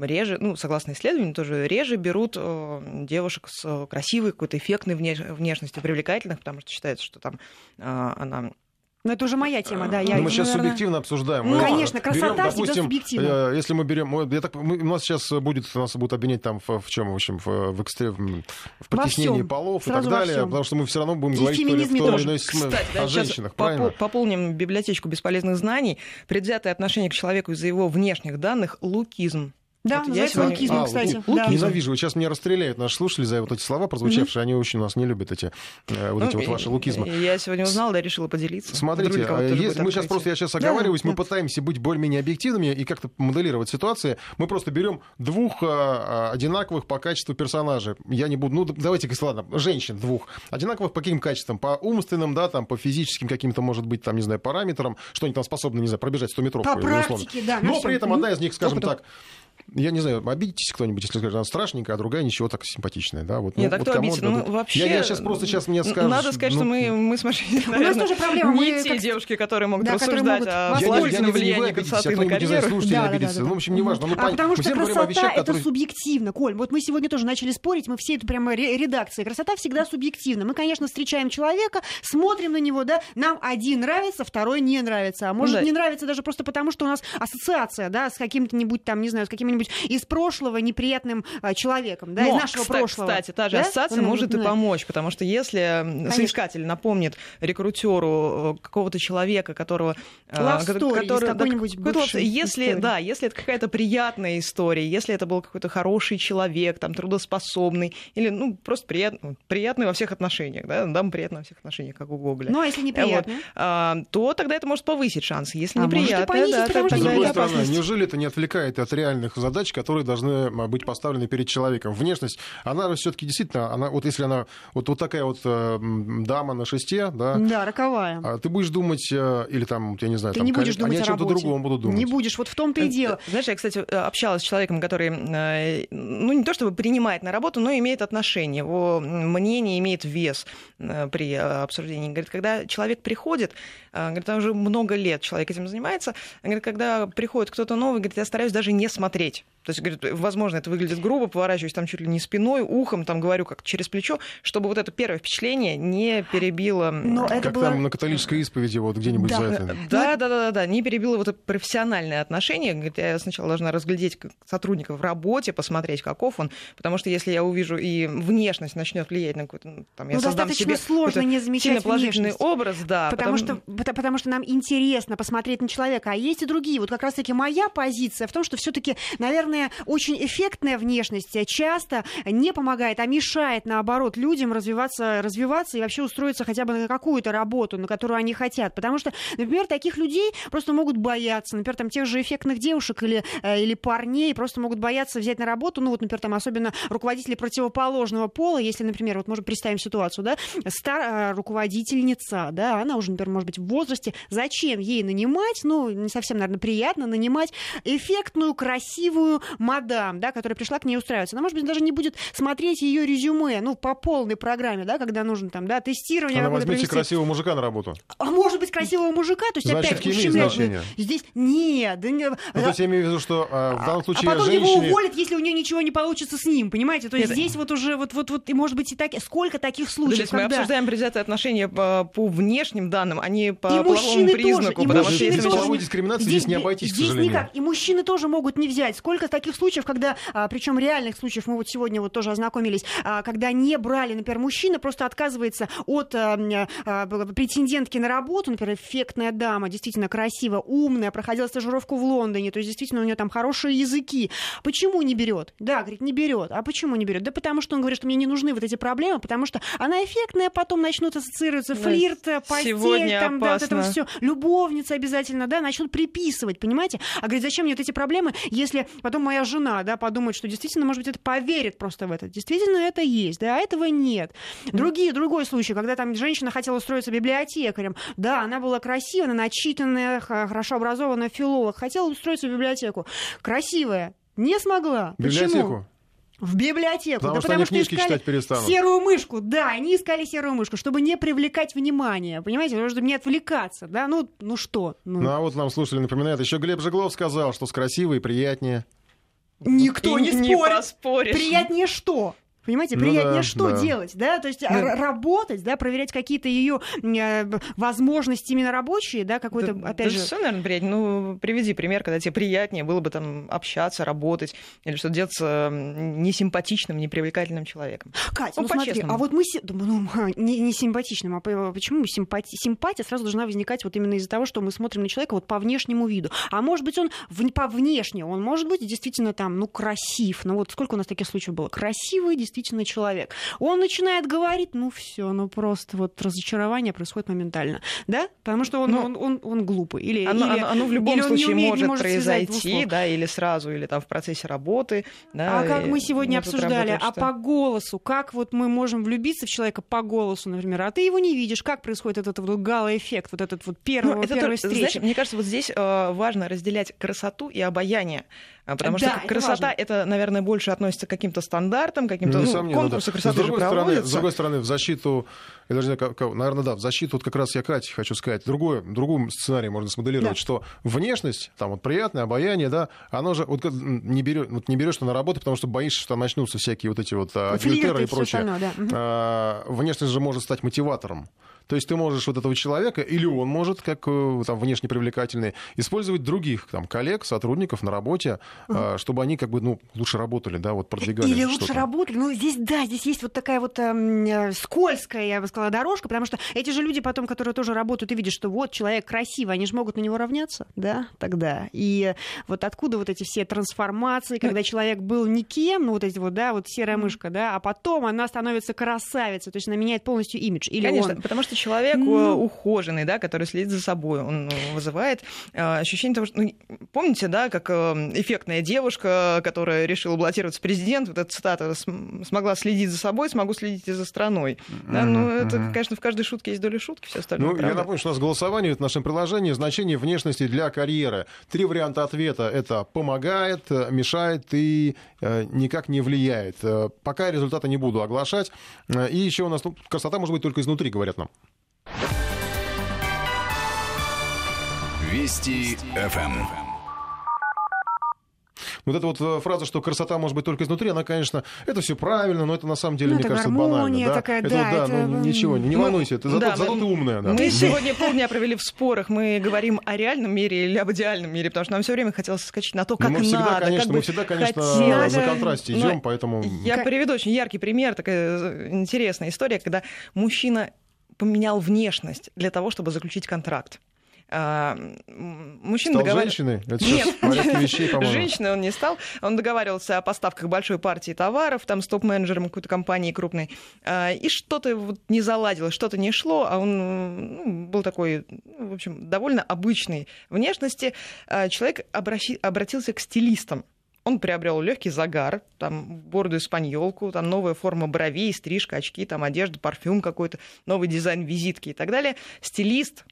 реже, ну, согласно исследованию, тоже реже берут девушек с красивой, какой-то эффектной внешностью, привлекательных, потому что считается, что там она... Ну, это уже моя тема, да. Я, мы сейчас наверное... субъективно обсуждаем. Ну, мы конечно, красота берем, допустим, всегда субъективна. Если мы берем... Я так, мы, у нас сейчас будет, нас будут обвинять там в, в чем, в общем, в, в экстрем... В притеснении полов сразу и так далее, потому что мы все равно будем и говорить то ли, в той или иной см... да, о женщинах, правильно? Попо- пополним библиотечку бесполезных знаний. Предвзятое отношение к человеку из-за его внешних данных – лукизм. Да, вот называется лукизм, а, кстати. Лук, да. Ненавижу. Сейчас меня расстреляют наши слушатели за вот эти слова, прозвучавшие. Mm-hmm. Они очень у нас не любят эти, вот, ну, эти вот ваши лукизмы. Я сегодня узнала, да, решила поделиться. Смотрите, если мы сейчас просто, я сейчас оговариваюсь, да, мы да. пытаемся быть более-менее объективными и как-то моделировать ситуации. Мы просто берем двух а, одинаковых по качеству персонажей. Я не буду, ну давайте, ладно, женщин двух. Одинаковых по каким качествам? По умственным, да, там, по физическим каким-то, может быть, там, не знаю, параметрам. Что они там способны, не знаю, пробежать сто метров. По практике, да. Но при этом одна из них, скажем так, я не знаю, обидитесь кто-нибудь, если скажет, она страшненькая, а другая ничего, так симпатичная, да? Вот, нет, ну, а вот кто обидится? Ну, вообще... Я, я сейчас просто сейчас мне скажут... Надо сказать, ну... что мы, мы с Машей, наверное, у нас тоже проблема. не мы те как... девушки, которые могут да, рассуждать о положительном влиянии красоты на карьеру. Слушайте, да, да, да, да. Ну, в общем, неважно. Ну, а пон... потому что красота вещах, это которые... субъективно, Коль. Вот мы сегодня тоже начали спорить, мы все это прямо редакции. Красота всегда субъективна. Мы, конечно, встречаем человека, смотрим на него, да, нам один нравится, второй не нравится. А может, не нравится даже просто потому, что у нас ассоциация, да, с каким-нибудь там, не знаю, с каким-нибудь из прошлого неприятным а, человеком, да, но, из нашего кстати, прошлого. Кстати, та же да? ассоциация может знает. и помочь, потому что если Конечно. соискатель напомнит рекрутеру какого-то человека, которого... Love story, который, да, какой-нибудь бывший. Если, да, если это какая-то приятная история, если это был какой-то хороший человек, там, трудоспособный, или, ну, просто приятный, приятный во всех отношениях, да, дам приятный во всех отношениях, как у Гоголя. Ну, а если неприятно? Вот, а, то тогда это может повысить шансы. Если а неприятно, понизить, да, потому что с другой стороны, неужели это не отвлекает от реальных задач, которые должны быть поставлены перед человеком. Внешность, она все-таки действительно, она, вот если она вот, вот такая вот э, дама на шесте, да, да, роковая. А ты будешь думать, э, или там, я не знаю, ты там, не будешь коллег, думать они о, о чем-то другом будут думать. Не будешь, вот в том-то и дело. Знаешь, я, кстати, общалась с человеком, который, ну, не то чтобы принимает на работу, но имеет отношение, его мнение имеет вес при обсуждении. Говорит, когда человек приходит, говорит, там уже много лет человек этим занимается, говорит, когда приходит кто-то новый, говорит, я стараюсь даже не смотреть. То есть, говорит, возможно, это выглядит грубо, поворачиваюсь там чуть ли не спиной, ухом, там говорю как через плечо, чтобы вот это первое впечатление не перебило... Но как это было... там на католической исповеди вот где-нибудь да. за это. Да, да, да, да, да, не перебило вот это профессиональное отношение. Говорит, я сначала должна разглядеть сотрудника в работе, посмотреть, каков он, потому что если я увижу и внешность начнет влиять на какой-то... Там, я ну, создам достаточно себе сложно не замечать внешность. Образ, да. Потому, потому... Что, потому что нам интересно посмотреть на человека, а есть и другие. Вот как раз-таки моя позиция в том, что все-таки, наверное, наверное, очень эффектная внешность часто не помогает, а мешает, наоборот, людям развиваться, развиваться и вообще устроиться хотя бы на какую-то работу, на которую они хотят. Потому что, например, таких людей просто могут бояться, например, там, тех же эффектных девушек или, или парней, просто могут бояться взять на работу, ну вот, например, там, особенно руководители противоположного пола, если, например, вот, может, представим ситуацию, да, стар, руководительница, да, она уже, например, может быть, в возрасте, зачем ей нанимать, ну, не совсем, наверное, приятно нанимать эффектную, красивую мадам, да, которая пришла к ней устраиваться. Она, может быть, даже не будет смотреть ее резюме, ну, по полной программе, да, когда нужно там, да, тестирование. Она возьмите красивого мужика на работу. А может быть, красивого мужика, то есть значит, опять ущемлять. Здесь нет. Да, нет. Ну, то есть я имею в виду, что а, в данном случае а потом женщине... его уволят, если у нее ничего не получится с ним, понимаете? То есть это... здесь вот уже вот, вот, вот, и может быть и так... сколько таких случаев, когда... Мы обсуждаем предвзятые отношения по, по внешним данным, а не по и половому признаку. Тоже, потому что если половой дискриминации здесь, здесь не обойтись, здесь к сожалению. Никак. И мужчины тоже могут не взять. Сколько таких случаев, когда, а, причем реальных случаев, мы вот сегодня вот тоже ознакомились, а, когда не брали, например, мужчина просто отказывается от а, а, претендентки на работу, например, эффектная дама, действительно красивая, умная, проходила стажировку в Лондоне, то есть действительно у нее там хорошие языки. Почему не берет? Да, говорит, не берет. А почему не берет? Да потому что он говорит, что мне не нужны вот эти проблемы, потому что она эффектная, потом начнут ассоциироваться флирт, постель, там, да, вот это все, любовница обязательно, да, начнут приписывать, понимаете? А говорит, зачем мне вот эти проблемы, если потом моя жена, да, подумает, что действительно, может быть, это поверит просто в это. Действительно, это есть, да, а этого нет. Другие, другой случай, когда там женщина хотела устроиться библиотекарем, да, она была красивая, она начитанная, хорошо образованная филолог, хотела устроиться в библиотеку. Красивая, не смогла. Библиотеку? Почему? В библиотеку. Потому да, что потому они что книжки искали читать перестанут. Серую мышку, да, они искали серую мышку, чтобы не привлекать внимание, понимаете, потому что не отвлекаться, да, ну, ну что. Ну. ну а вот нам слушатели напоминают, еще Глеб Жеглов сказал, что с красивой приятнее. Никто и не спорит. Не поспоришь. Приятнее что? Понимаете, приятнее ну да, что да. делать, да, то есть да. работать, да, проверять какие-то ее возможности именно рабочие, да, какой-то, да, опять да же... Все, наверное, приятнее. Ну, приведи пример, когда тебе приятнее было бы там общаться, работать, или что-то делать с несимпатичным, непривлекательным человеком. Кать, ну, ну смотри, а вот мы... Ну, не, не симпатичным, а почему симпатия? Симпатия сразу должна возникать вот именно из-за того, что мы смотрим на человека вот по внешнему виду. А может быть, он в... по внешне, он может быть действительно там, ну, красив. Ну, вот сколько у нас таких случаев было? Красивый, действительно. действительно человек. Он начинает говорить, ну все, ну просто вот разочарование происходит моментально, да? Потому что он, ну, он, он, он глупый. Или, оно, или, оно в любом или случае не умеет, может, не может произойти, да, или сразу, или там в процессе работы. Да, а как мы сегодня обсуждали, а по голосу, как вот мы можем влюбиться в человека по голосу, например, а ты его не видишь, как происходит этот вот гало-эффект, вот этот вот первого, ну, это первой тоже, встречи. Знаешь, мне кажется, вот здесь э, важно разделять красоту и обаяние, потому да, что это красота, важно. Это, наверное, больше относится к каким-то стандартам, каким-то Ну, конкурсы да. красоты с другой, стороны, с другой стороны, в защиту, я даже не знаю, наверное, да, в защиту вот как раз я Кате хочу сказать. Другой, другой сценарий можно смоделировать, да. что внешность, там вот приятное, обаяние, да, оно же вот не берешь, вот, не берешь на работу, потому что боишься, что там начнутся всякие вот эти вот фильтры и прочее. Остальное, да. а, внешность же может стать мотиватором. То есть ты можешь вот этого человека, или он может, как там, внешне привлекательный, использовать других там, коллег, сотрудников на работе, угу. чтобы они как бы ну, лучше работали, да, вот продвигали или что-то. Лучше работали. Ну, здесь, да, здесь есть вот такая вот э, скользкая, я бы сказала, дорожка, потому что эти же люди потом, которые тоже работают, и видят, что вот человек красивый, они же могут на него равняться, да, тогда. И вот откуда вот эти все трансформации, когда человек был никем, ну, вот эти вот, да, вот серая мышка, да, а потом она становится красавицей, то есть она меняет полностью имидж. Или конечно, он... потому что человек ну... ухоженный, да, который следит за собой, он вызывает э, ощущение того, что... Ну, помните, да, как э, эффектная девушка, которая решила баллотироваться в президент, вот эта цитата «смогла следить за собой, смогу следить и за страной». Mm-hmm. Да, ну, это, mm-hmm. конечно, в каждой шутке есть доля шутки, все остальное. Ну, правда. Я напомню, что у нас голосование в нашем приложении «Значение внешности для карьеры». Три варианта ответа – это «помогает», «мешает» и э, «никак не влияет». Э, пока результаты не буду оглашать. Э, и еще у нас ну, красота может быть только изнутри, говорят нам. Вести эф эм. Вот эта вот фраза, что красота может быть только изнутри, она, конечно, это все правильно, но это на самом деле, ну, мне кажется, банально. Да? Такая, это, да, да это... ну ничего, не мы... волнуйся, ты, да, зато мы... ты умная. Да. Мы сегодня полдня провели в спорах, мы говорим о реальном мире или об идеальном мире, потому что нам все время хотелось соскочить на то, как мы всегда, надо. Конечно, как бы мы всегда, конечно, хотели... за контрасте идем, но... поэтому... Я приведу очень яркий пример, такая интересная история, когда мужчина поменял внешность для того, чтобы заключить контракт. Мужчина стал договор... женщиной? Это нет, вещей, женщиной он не стал. Он договаривался о поставках большой партии товаров, там, с топ-менеджером какой-то компании крупной. И что-то вот не заладилось, что-то не шло, а он ну, был такой, в общем, довольно обычной внешности. Человек обращи... обратился к стилистам. Он приобрел легкий загар, там, бороду испаньолку, там, новая форма бровей, стрижка, очки, там, одежда, парфюм какой-то, новый дизайн визитки и так далее. Стилист,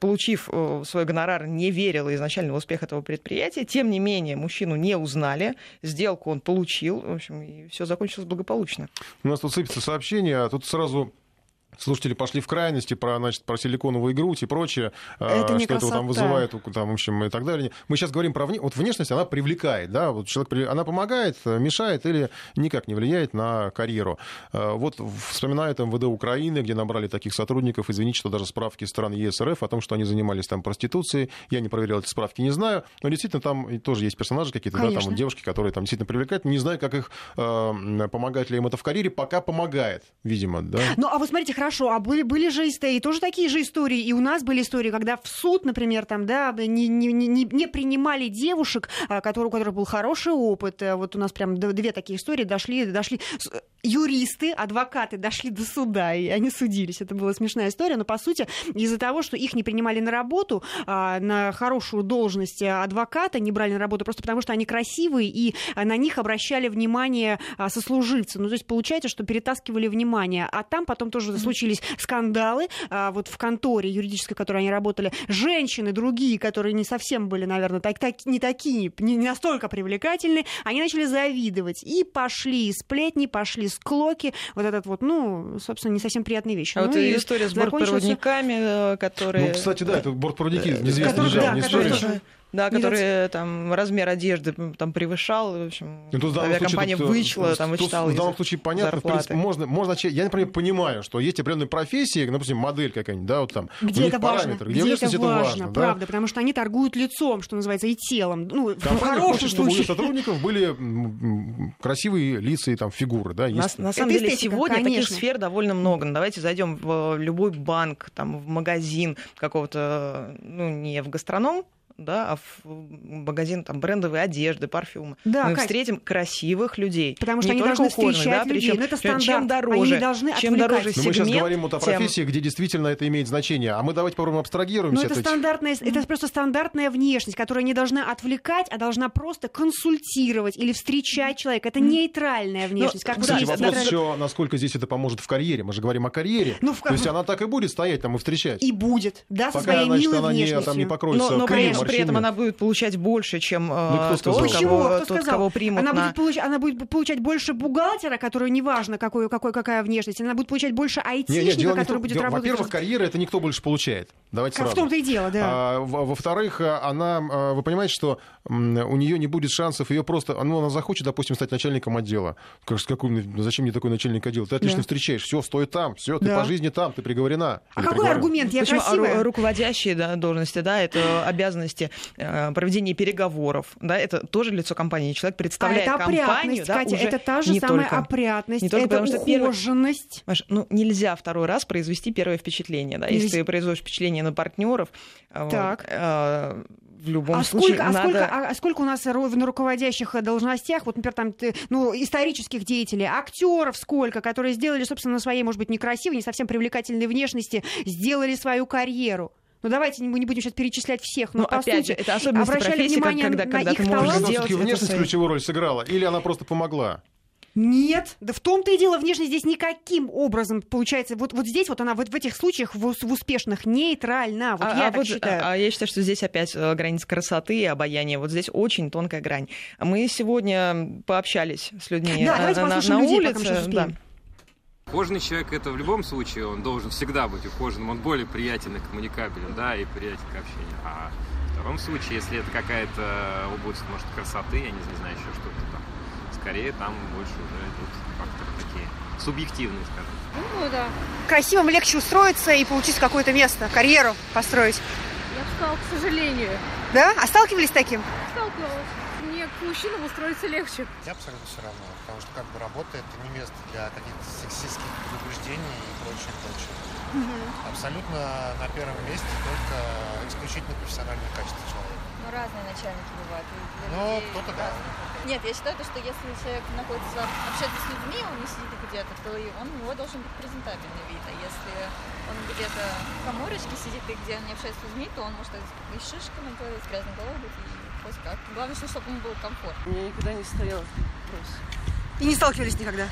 получив свой гонорар, не верил изначального успеха этого предприятия. Тем не менее, мужчину не узнали, сделку он получил, в общем, и все закончилось благополучно. У нас тут сыпется сообщение, а тут сразу... Слушатели пошли в крайности про, значит, про силиконовую грудь и прочее, это что это там вызывает, там, в общем, и так далее. Мы сейчас говорим про вне... вот внешность, она привлекает, да, вот человек прив... она помогает, мешает или никак не влияет на карьеру. Вот вспоминают эм вэ дэ Украины, где набрали таких сотрудников, извините, что даже справки стран е эс эр эф о том, что они занимались там проституцией, я не проверял эти справки, не знаю, но действительно там тоже есть персонажи какие-то, да, там девушки, которые там действительно привлекают, не знаю, как их э, помогает ли им это в карьере, пока помогает, видимо, да. Ну, а вы смотрите, хорошо. Хорошо, а были, были же и тоже такие же истории, и у нас были истории, когда в суд, например, там, да, не, не, не, не принимали девушек, которые, у которых был хороший опыт. Вот у нас прям две такие истории дошли, дошли юристы, адвокаты дошли до суда, и они судились. Это была смешная история, но, по сути, из-за того, что их не принимали на работу, на хорошую должность адвоката, не брали на работу просто потому, что они красивые, и на них обращали внимание сослуживцы. Ну, то есть, получается, что перетаскивали внимание, а там потом тоже случилось Случились скандалы а, вот в конторе юридической, в которой они работали. Женщины другие, которые не совсем были, наверное, так, так, не такие, не, не настолько привлекательные, они начали завидовать. И пошли сплетни, пошли склоки. Вот этот вот, ну, собственно, не совсем приятные вещи. А ну, вот и история с бортпроводниками, которые... Ну, кстати, да, это бортпроводники, неизвестный лежал, не история. Да, которые там размер одежды там превышал, в общем, авиакомпания вычла, там вычитала. В данном случае понятно, в принципе, можно, можно, я, например, понимаю, что есть определенные профессии, допустим, модель какая-нибудь, да, вот там, где у них это параметры, важно, где, где это важно, важно, правда, да? Потому что они торгуют лицом, что называется, и телом, ну, в хорошем случае. Чтобы у сотрудников были красивые лица и там фигуры, да. Есть... На, на самом это деле сегодня конечно. Таких сфер довольно много. Ну, давайте зайдем в любой банк, там, в магазин какого-то, ну, не в гастроном, да, а в магазин там, брендовой одежды, парфюма. Да, мы Кать, встретим красивых людей. Потому что не они должны встречать да, людей. Причем, это стандарт. Чем дороже, они должны чем дороже сегмент, мы сейчас говорим вот о профессии, тем... где действительно это имеет значение. А мы давайте попробуем абстрагируемся. Это, стандартная, это просто стандартная внешность, которая не должна отвлекать, а должна просто консультировать или встречать человека. Это нейтральная внешность. Но, как кстати, вопрос нейтральная... еще, насколько здесь это поможет в карьере. Мы же говорим о карьере. Ну, в... То есть она так и будет стоять там и встречать. И будет, да, со своей милой внешностью. Пока она не покроется крыльями. При этом она будет получать больше, чем ну, кто тот, кого, тот кого примут. Она, на... будет получ... она будет получать больше бухгалтера, который неважно, какой, какой, какая внешность. Она будет получать больше айтишника, который том... будет дело... работать. Во-первых, карьера это никто больше получает. Давайте сразу. В том-то и дело, да. А, во-вторых, она, вы понимаете, что у нее не будет шансов, ее просто, ну, она захочет, допустим, стать начальником отдела. Какой, зачем мне такой начальник отдела? Ты отлично да. встречаешь, все, стой там, все, ты да. по жизни там, ты приговорена. А какой приговорен? Аргумент? Я Почему? Красивая. Руководящие да, должности, да, это обязанность проведение переговоров, да, это тоже лицо компании. Человек представляет а это компанию, да, Катя, уже это та же не самая только, опрятность, не только это потому, ухоженность. Что первое, ну, нельзя второй раз произвести первое впечатление, да, нельзя. Если ты производишь впечатление на партнеров, так. Э, в любом а случае сколько, надо... а, сколько, а, а сколько у нас на руководящих должностях, вот, например, там, ну, исторических деятелей, актеров сколько, которые сделали, собственно, на своей, может быть, некрасивой, не совсем привлекательной внешности, сделали свою карьеру. Ну, давайте мы не будем сейчас перечислять всех, но, но по опять сути, же, это особенности профессии, когда, когда ты можешь сделать... Все-таки внешность ключевую роль сыграла, или она просто помогла? Нет, да в том-то и дело, внешне здесь никаким образом получается. Вот, вот здесь вот она вот в этих случаях в, в успешных нейтральна, вот а, я а так вот, считаю. А, а я считаю, что здесь опять граница красоты и обаяния, вот здесь очень тонкая грань. Мы сегодня пообщались с людьми да, на, на, на людей, улице. Ухоженный человек, это в любом случае, он должен всегда быть ухоженным, он более приятен и коммуникабелен, да, и приятен к общению. А в втором случае, если это какая-то обувь, может, красоты, я не знаю, еще что-то там, скорее там больше уже идут факторы такие субъективные, скажем. Ну да. Красивым легче устроиться и получить какое-то место, карьеру построить. Я бы сказала, к сожалению. Да? А сталкивались с таким? Сталкивалась. мне к мужчинам устроиться легче. Я абсолютно все равно, потому что как бы работа — это не место для каких-то сексистских предубеждений и прочее, прочее. Угу. Абсолютно на первом месте только исключительно профессиональные качества человека. Ну, разные начальники бывают. Ну, кто-то да. Нет, я считаю, что если человек находится, общается с людьми, он не сидит где-то, то он, у него должен быть презентабельный вид. А если он где-то в каморочке сидит и где он не общается с людьми, то он может и с шишками говорить, с грязной головой быть, и хоть как. Главное, чтобы ему был комфорт. Мне никогда не стоял вопрос. И не сталкивались никогда?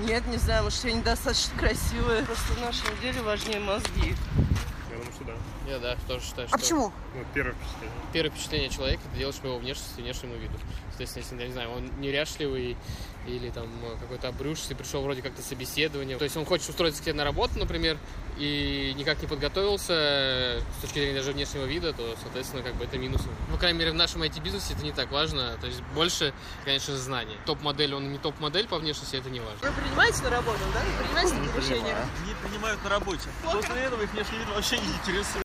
Нет, не знаю, может, я недостаточно красивая. Просто в нашем деле важнее мозги. Я думаю, что да. Я да, тоже считаю, что... А почему? Ну, первое впечатление. Первое впечатление человека – это делаешь по его внешности и внешнему виду. Соответственно, если, я не знаю, он неряшливый или там какой-то обрюшистый, пришел вроде как-то собеседование. То есть он хочет устроиться к тебе на работу, например, и никак не подготовился с точки зрения даже внешнего вида, то, соответственно, как бы это минус. Ну, по крайней мере, в нашем ай ти-бизнесе это не так важно. То есть больше, конечно, знаний. Топ-модель, он не топ-модель по внешности, это не важно. Вы принимаете на работу, да? Вы принимаете на решение? Не принимают на работе. После этого их внешний вид вообще не интересует.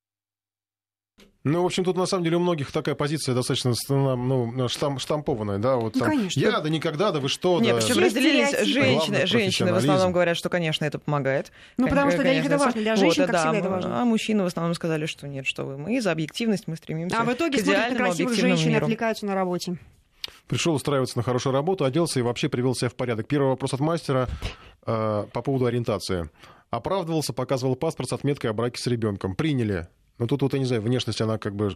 Ну, в общем, тут, на самом деле, у многих такая позиция достаточно ну, штамп, штампованная, да, вот там, ну, я, да никогда, да вы что, нет, да... Нет, причем разделились женщины, женщины в основном говорят, что, конечно, это помогает. Ну, потому что для них это важно, для женщин, вот, как да, всегда, это важно. А мужчины в основном сказали, что нет, что вы, мы за объективность, мы стремимся а в итоге к идеальному объективному миру. Женщины отвлекаются на работе. Пришел устраиваться на хорошую работу, оделся и вообще привел себя в порядок. Первый вопрос от мастера э, по поводу ориентации. Оправдывался, показывал паспорт с отметкой о браке с ребенком. Приняли. Ну, тут, вот, я не знаю, внешность, она как бы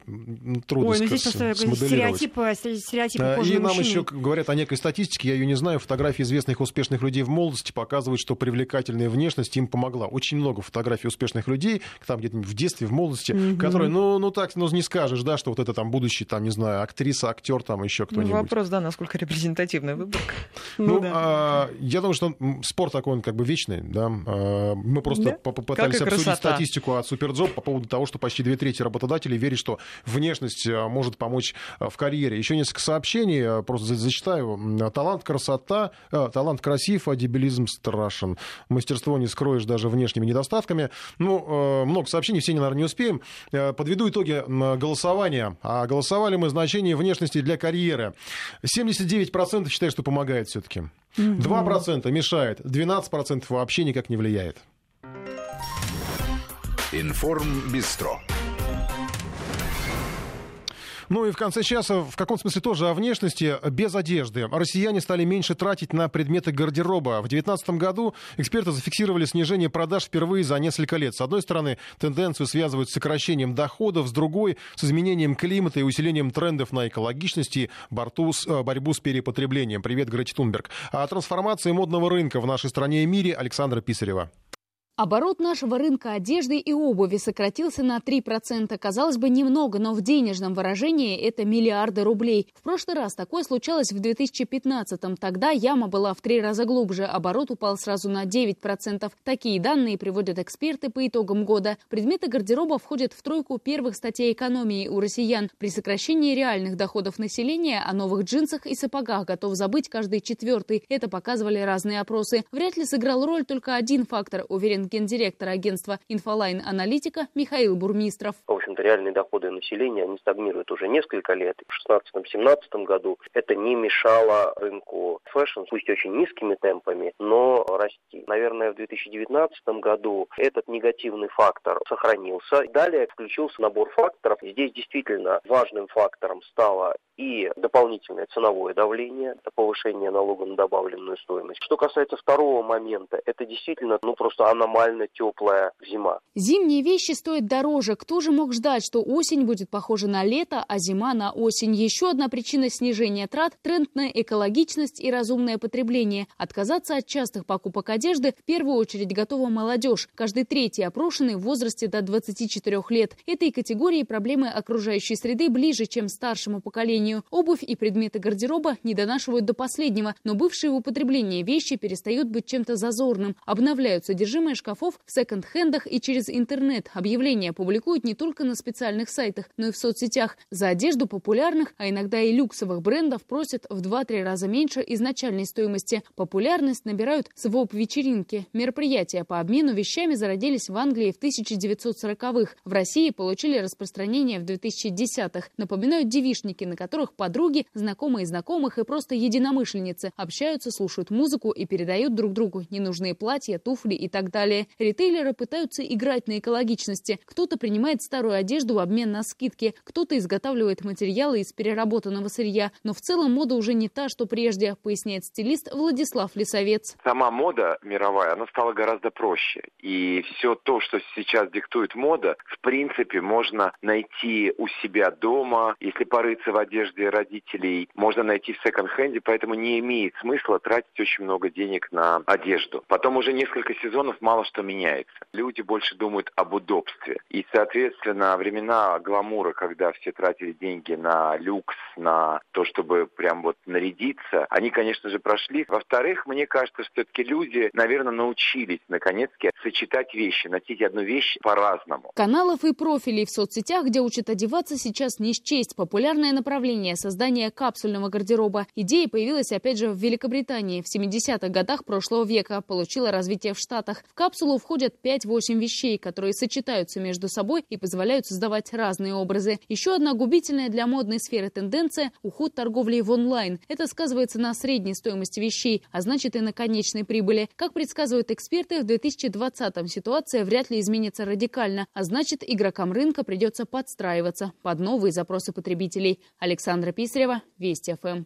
трудно Ой, ну, здесь просто смоделировать. Стереотипы, стереотипы а, и нам мужчины. Еще говорят о некой статистике, я ее не знаю. Фотографии известных успешных людей в молодости показывают, что привлекательная внешность им помогла. Очень много фотографий успешных людей, там где-то в детстве, в молодости, mm-hmm. которые, ну, ну так, ну не скажешь, да, что вот это там будущий, там, не знаю, актриса, актер, там еще кто-нибудь. Ну, вопрос, да, насколько репрезентативная выборка. Ну, да. а, я думаю, что спорт такой, он как бы вечный, да. А, мы просто да? попытались обсудить красота. Статистику от Суперджоп по поводу того, что по Почти две трети работодателей верят, что внешность может помочь в карьере. Еще несколько сообщений, просто зачитаю. Талант красота, талант красив, а дебилизм страшен. Мастерство не скроешь даже внешними недостатками. Ну, много сообщений, все, наверное, не успеем. Подведу итоги голосования. А голосовали мы значение внешности для карьеры. семьдесят девять процентов считают, что помогает все-таки. два процента мешает, двенадцать процентов вообще никак не влияет. Информбистро. Ну и в конце часа, в каком смысле тоже о внешности, без одежды. Россияне стали меньше тратить на предметы гардероба. В две тысячи девятнадцатом году эксперты зафиксировали снижение продаж впервые за несколько лет. С одной стороны, тенденцию связывают с сокращением доходов, с другой – с изменением климата и усилением трендов на экологичность и борьбу с перепотреблением. Привет, Грета Тунберг. О трансформации модного рынка в нашей стране и мире Александра Писарева. Оборот нашего рынка одежды и обуви сократился на три процента. Казалось бы, немного, но в денежном выражении это миллиарды рублей. В прошлый раз такое случалось в две тысячи пятнадцатом. Тогда яма была в три раза глубже. Оборот упал сразу на девять процентов. Такие данные приводят эксперты по итогам года. Предметы гардероба входят в тройку первых статей экономии у россиян. При сокращении реальных доходов населения о новых джинсах и сапогах готов забыть каждый четвертый. Это показывали разные опросы. Вряд ли сыграл роль только один фактор, уверен гендиректор агентства «Инфолайн-аналитика» Михаил Бурмистров. В общем-то, реальные доходы населения, они стагнируют уже несколько лет. В шестнадцатом-семнадцатом году это не мешало рынку фэшн, пусть очень низкими темпами, но расти. Наверное, в две тысячи девятнадцатом году этот негативный фактор сохранился. Далее включился набор факторов. Здесь действительно важным фактором стало и дополнительное ценовое давление, это повышение налога на добавленную стоимость. Что касается второго момента, это действительно, ну, просто аномалия. Теплая зима. Зимние вещи стоят дороже. Кто же мог ждать, что осень будет похожа на лето, а зима на осень? Еще одна причина снижения трат – тренд на экологичность и разумное потребление. Отказаться от частых покупок одежды в первую очередь готова молодежь. Каждый третий опрошенный в возрасте до двадцати четырёх лет. Этой категории проблемы окружающей среды ближе, чем старшему поколению. Обувь и предметы гардероба не донашивают до последнего, но бывшие в употреблении вещи перестают быть чем-то зазорным. Обновляют содержимое шкафов в секонд-хендах и через интернет. Объявления публикуют не только на специальных сайтах, но и в соцсетях. За одежду популярных, а иногда и люксовых брендов просят в два-три раза меньше изначальной стоимости. Популярность набирают своп-вечеринки. Мероприятия по обмену вещами зародились в Англии в тысяча девятьсот сороковых. В России получили распространение в две тысячи десятых. Напоминают девичники, на которых подруги, знакомые знакомых и просто единомышленницы общаются, слушают музыку и передают друг другу ненужные платья, туфли и так далее. Ритейлеры пытаются играть на экологичности. Кто-то принимает старую одежду в обмен на скидки, кто-то изготавливает материалы из переработанного сырья. Но в целом мода уже не та, что прежде, поясняет стилист Владислав Лисовец. Сама мода мировая, она стала гораздо проще. И все то, что сейчас диктует мода, в принципе, можно найти у себя дома. Если порыться в одежде родителей, можно найти в секонд-хенде, поэтому не имеет смысла тратить очень много денег на одежду. Потом уже несколько сезонов мало что меняется. Люди больше думают об удобстве. И, соответственно, времена гламура, когда все тратили деньги на люкс, на то, чтобы прям вот нарядиться, они, конечно же, прошли. Во-вторых, мне кажется, что все-таки люди, наверное, научились наконец-таки сочетать вещи, носить одну вещь по-разному. Каналов и профилей в соцсетях, где учат одеваться, сейчас не счесть. Популярное направление — создание капсульного гардероба. Идея появилась, опять же, в Великобритании. В семидесятых годах прошлого века получила развитие в Штатах. В капсулу входят пять-восемь вещей, которые сочетаются между собой и позволяют создавать разные образы. Еще одна губительная для модной сферы тенденция – уход торговли в онлайн. Это сказывается на средней стоимости вещей, а значит и на конечной прибыли. Как предсказывают эксперты, в две тысячи двадцатом ситуация вряд ли изменится радикально, а значит игрокам рынка придется подстраиваться под новые запросы потребителей. Александра Писарева, Вести ФМ.